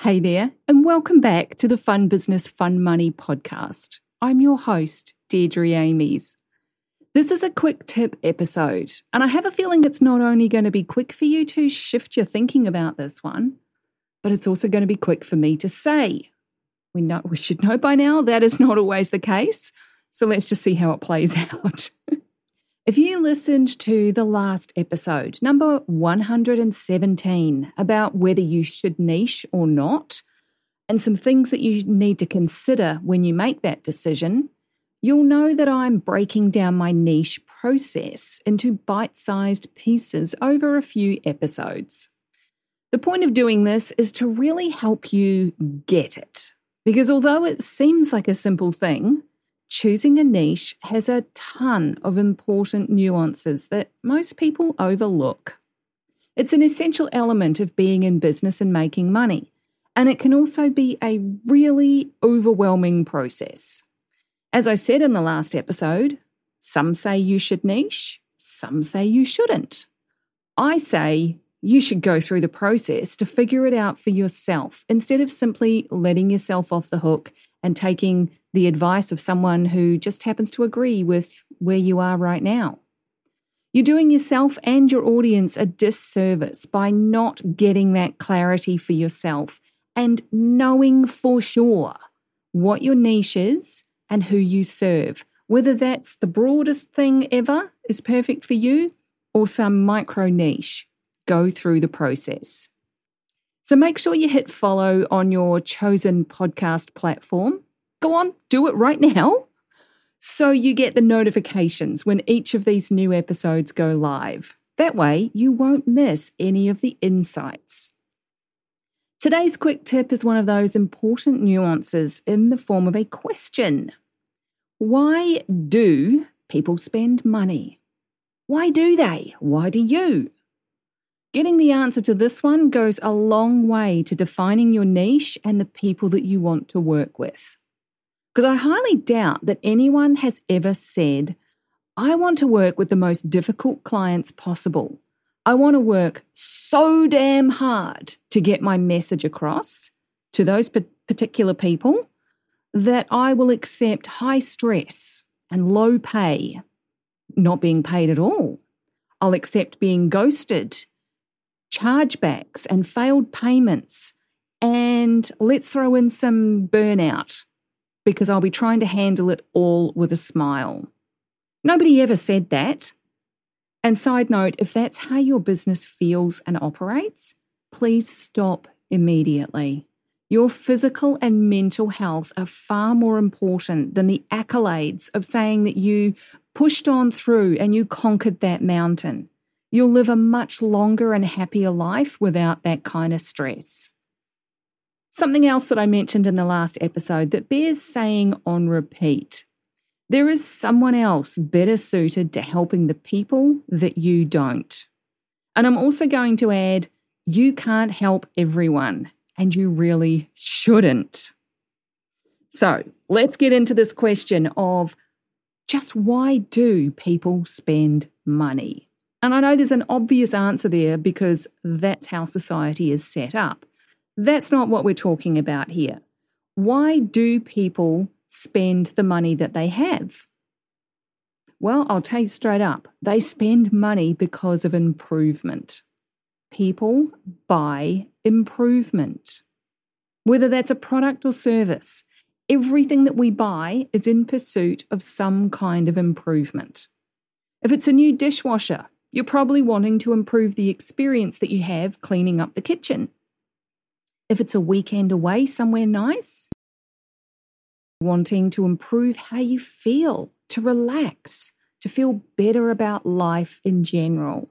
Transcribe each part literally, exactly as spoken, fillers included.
Hey there, and welcome back to the Fun Business Fun Money Podcast. I'm your host, Deirdre Amies. This is a quick tip episode, and I have a feeling it's not only going to be quick for you to shift your thinking about this one, but it's also going to be quick for me to say. We know, we should know by now that is not always the case, so let's just see how it plays out. If you listened to the last episode, number one hundred seventeen, about whether you should niche or not, and some things that you need to consider when you make that decision, you'll know that I'm breaking down my niche process into bite-sized pieces over a few episodes. The point of doing this is to really help you get it, because although it seems like a simple thing, choosing a niche has a ton of important nuances that most people overlook. It's an essential element of being in business and making money, and it can also be a really overwhelming process. As I said in the last episode, some say you should niche, some say you shouldn't. I say you should go through the process to figure it out for yourself instead of simply letting yourself off the hook and taking the advice of someone who just happens to agree with where you are right now. You're doing yourself and your audience a disservice by not getting that clarity for yourself and knowing for sure what your niche is and who you serve, whether that's the broadest thing ever is perfect for you or some micro niche. Go through the process. So make sure you hit follow on your chosen podcast platform. Go on, do it right now, so you get the notifications when each of these new episodes go live. That way, you won't miss any of the insights. Today's quick tip is one of those important nuances in the form of a question. Why do people spend money? Why do they? Why do you? Getting the answer to this one goes a long way to defining your niche and the people that you want to work with. Because I highly doubt that anyone has ever said, I want to work with the most difficult clients possible. I want to work so damn hard to get my message across to those particular people that I will accept high stress and low pay, not being paid at all. I'll accept being ghosted, chargebacks and failed payments, and let's throw in some burnout, because I'll be trying to handle it all with a smile. Nobody ever said that. And side note, if that's how your business feels and operates, please stop immediately. Your physical and mental health are far more important than the accolades of saying that you pushed on through and you conquered that mountain. You'll live a much longer and happier life without that kind of stress. Something else that I mentioned in the last episode that bears saying on repeat. There is someone else better suited to helping the people that you don't. And I'm also going to add, you can't help everyone, and you really shouldn't. So let's get into this question of just why do people spend money? And I know there's an obvious answer there because that's how society is set up. That's not what we're talking about here. Why do people spend the money that they have? Well, I'll tell you straight up. They spend money because of improvement. people buy improvement. Whether that's a product or service, everything that we buy is in pursuit of some kind of improvement. If it's a new dishwasher, you're probably wanting to improve the experience that you have cleaning up the kitchen. If it's a weekend away somewhere nice, wanting to improve how you feel, to relax, to feel better about life in general.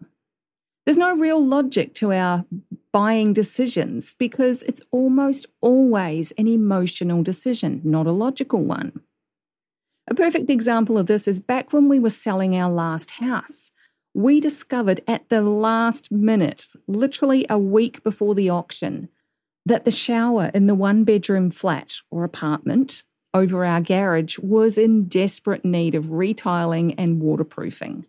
There's no real logic to our buying decisions because it's almost always an emotional decision, not a logical one. A perfect example of this is back when we were selling our last house. We discovered at the last minute, literally a week before the auction, that the shower in the one-bedroom flat or apartment over our garage was in desperate need of retiling and waterproofing.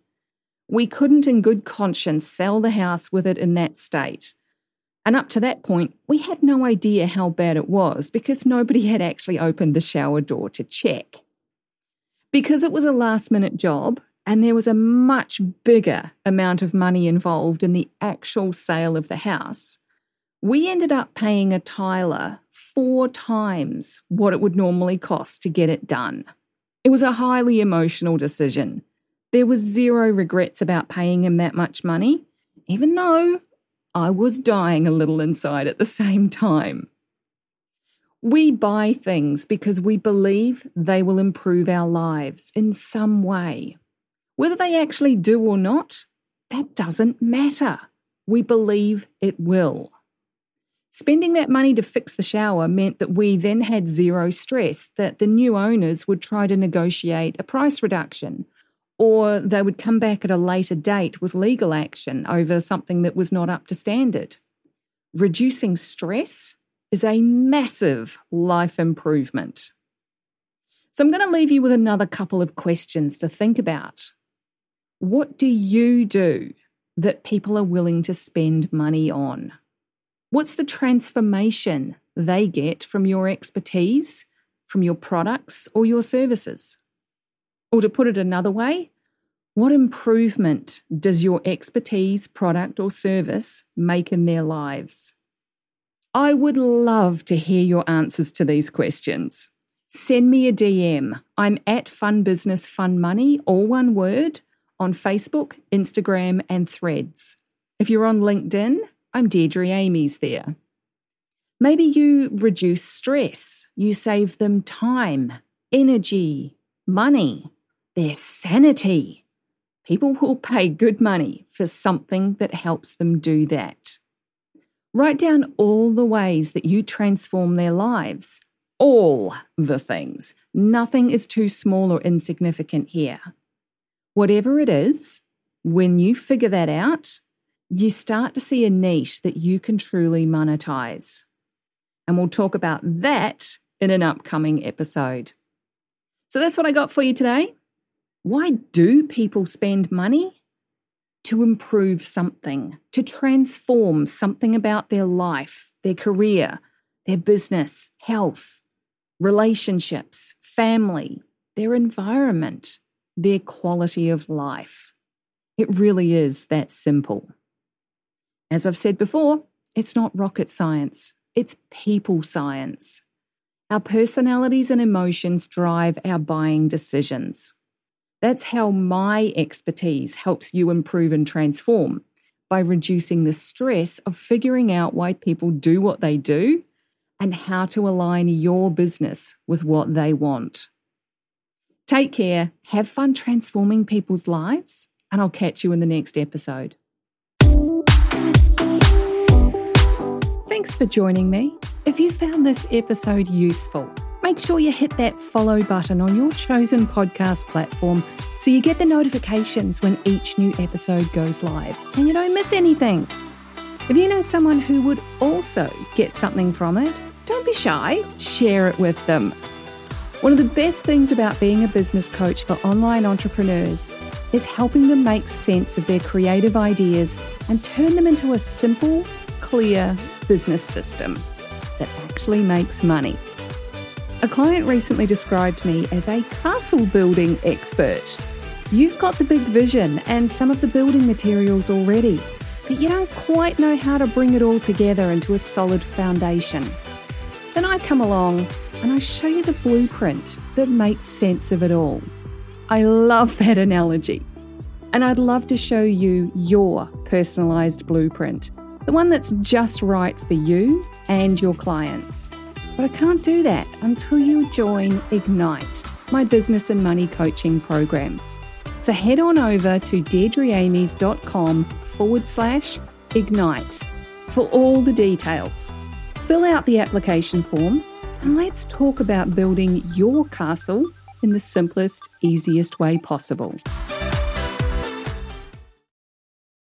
We couldn't in good conscience sell the house with it in that state. And up to that point, we had no idea how bad it was because nobody had actually opened the shower door to check. Because it was a last-minute job and there was a much bigger amount of money involved in the actual sale of the house, we ended up paying a tiler four times what it would normally cost to get it done. It was a highly emotional decision. There was zero regrets about paying him that much money, even though I was dying a little inside at the same time. We buy things because we believe they will improve our lives in some way. Whether they actually do or not, that doesn't matter. We believe it will. Spending that money to fix the shower meant that we then had zero stress that the new owners would try to negotiate a price reduction, or they would come back at a later date with legal action over something that was not up to standard. Reducing stress is a massive life improvement. So I'm going to leave you with another couple of questions to think about. What do you do that people are willing to spend money on? What's the transformation they get from your expertise, from your products or your services? Or to put it another way, what improvement does your expertise, product or service make in their lives? I would love to hear your answers to these questions. Send me a D M. I'm at Fun Business Fun Money, all one word, on Facebook, Instagram and Threads. If you're on LinkedIn, I'm Deirdre Amies there. Maybe you reduce stress. You save them time, energy, money, their sanity. People will pay good money for something that helps them do that. Write down all the ways that you transform their lives. All the things. Nothing is too small or insignificant here. Whatever it is, when you figure that out, you start to see a niche that you can truly monetize. And we'll talk about that in an upcoming episode. So that's what I got for you today. Why do people spend money? To improve something, to transform something about their life, their career, their business, health, relationships, family, their environment, their quality of life. It really is that simple. As I've said before, it's not rocket science, it's people science. Our personalities and emotions drive our buying decisions. That's how my expertise helps you improve and transform, by reducing the stress of figuring out why people do what they do and how to align your business with what they want. Take care, have fun transforming people's lives, and I'll catch you in the next episode. Thanks for joining me. If you found this episode useful, make sure you hit that follow button on your chosen podcast platform so you get the notifications when each new episode goes live and you don't miss anything. If you know someone who would also get something from it, don't be shy, share it with them. One of the best things about being a business coach for online entrepreneurs is helping them make sense of their creative ideas and turn them into a simple, clear business system that actually makes money. A client recently described me as a castle building expert. You've got the big vision and some of the building materials already, but but you don't quite know how to bring it all together into a solid foundation. Then I come along and I show you the blueprint that makes sense of it all. I love that analogy. And I'd love to show you your personalised blueprint, the one that's just right for you and your clients. But I can't do that until you join Ignite, my business and money coaching program. So head on over to deirdreamies.com forward slash Ignite for all the details. Fill out the application form and let's talk about building your castle in the simplest, easiest way possible.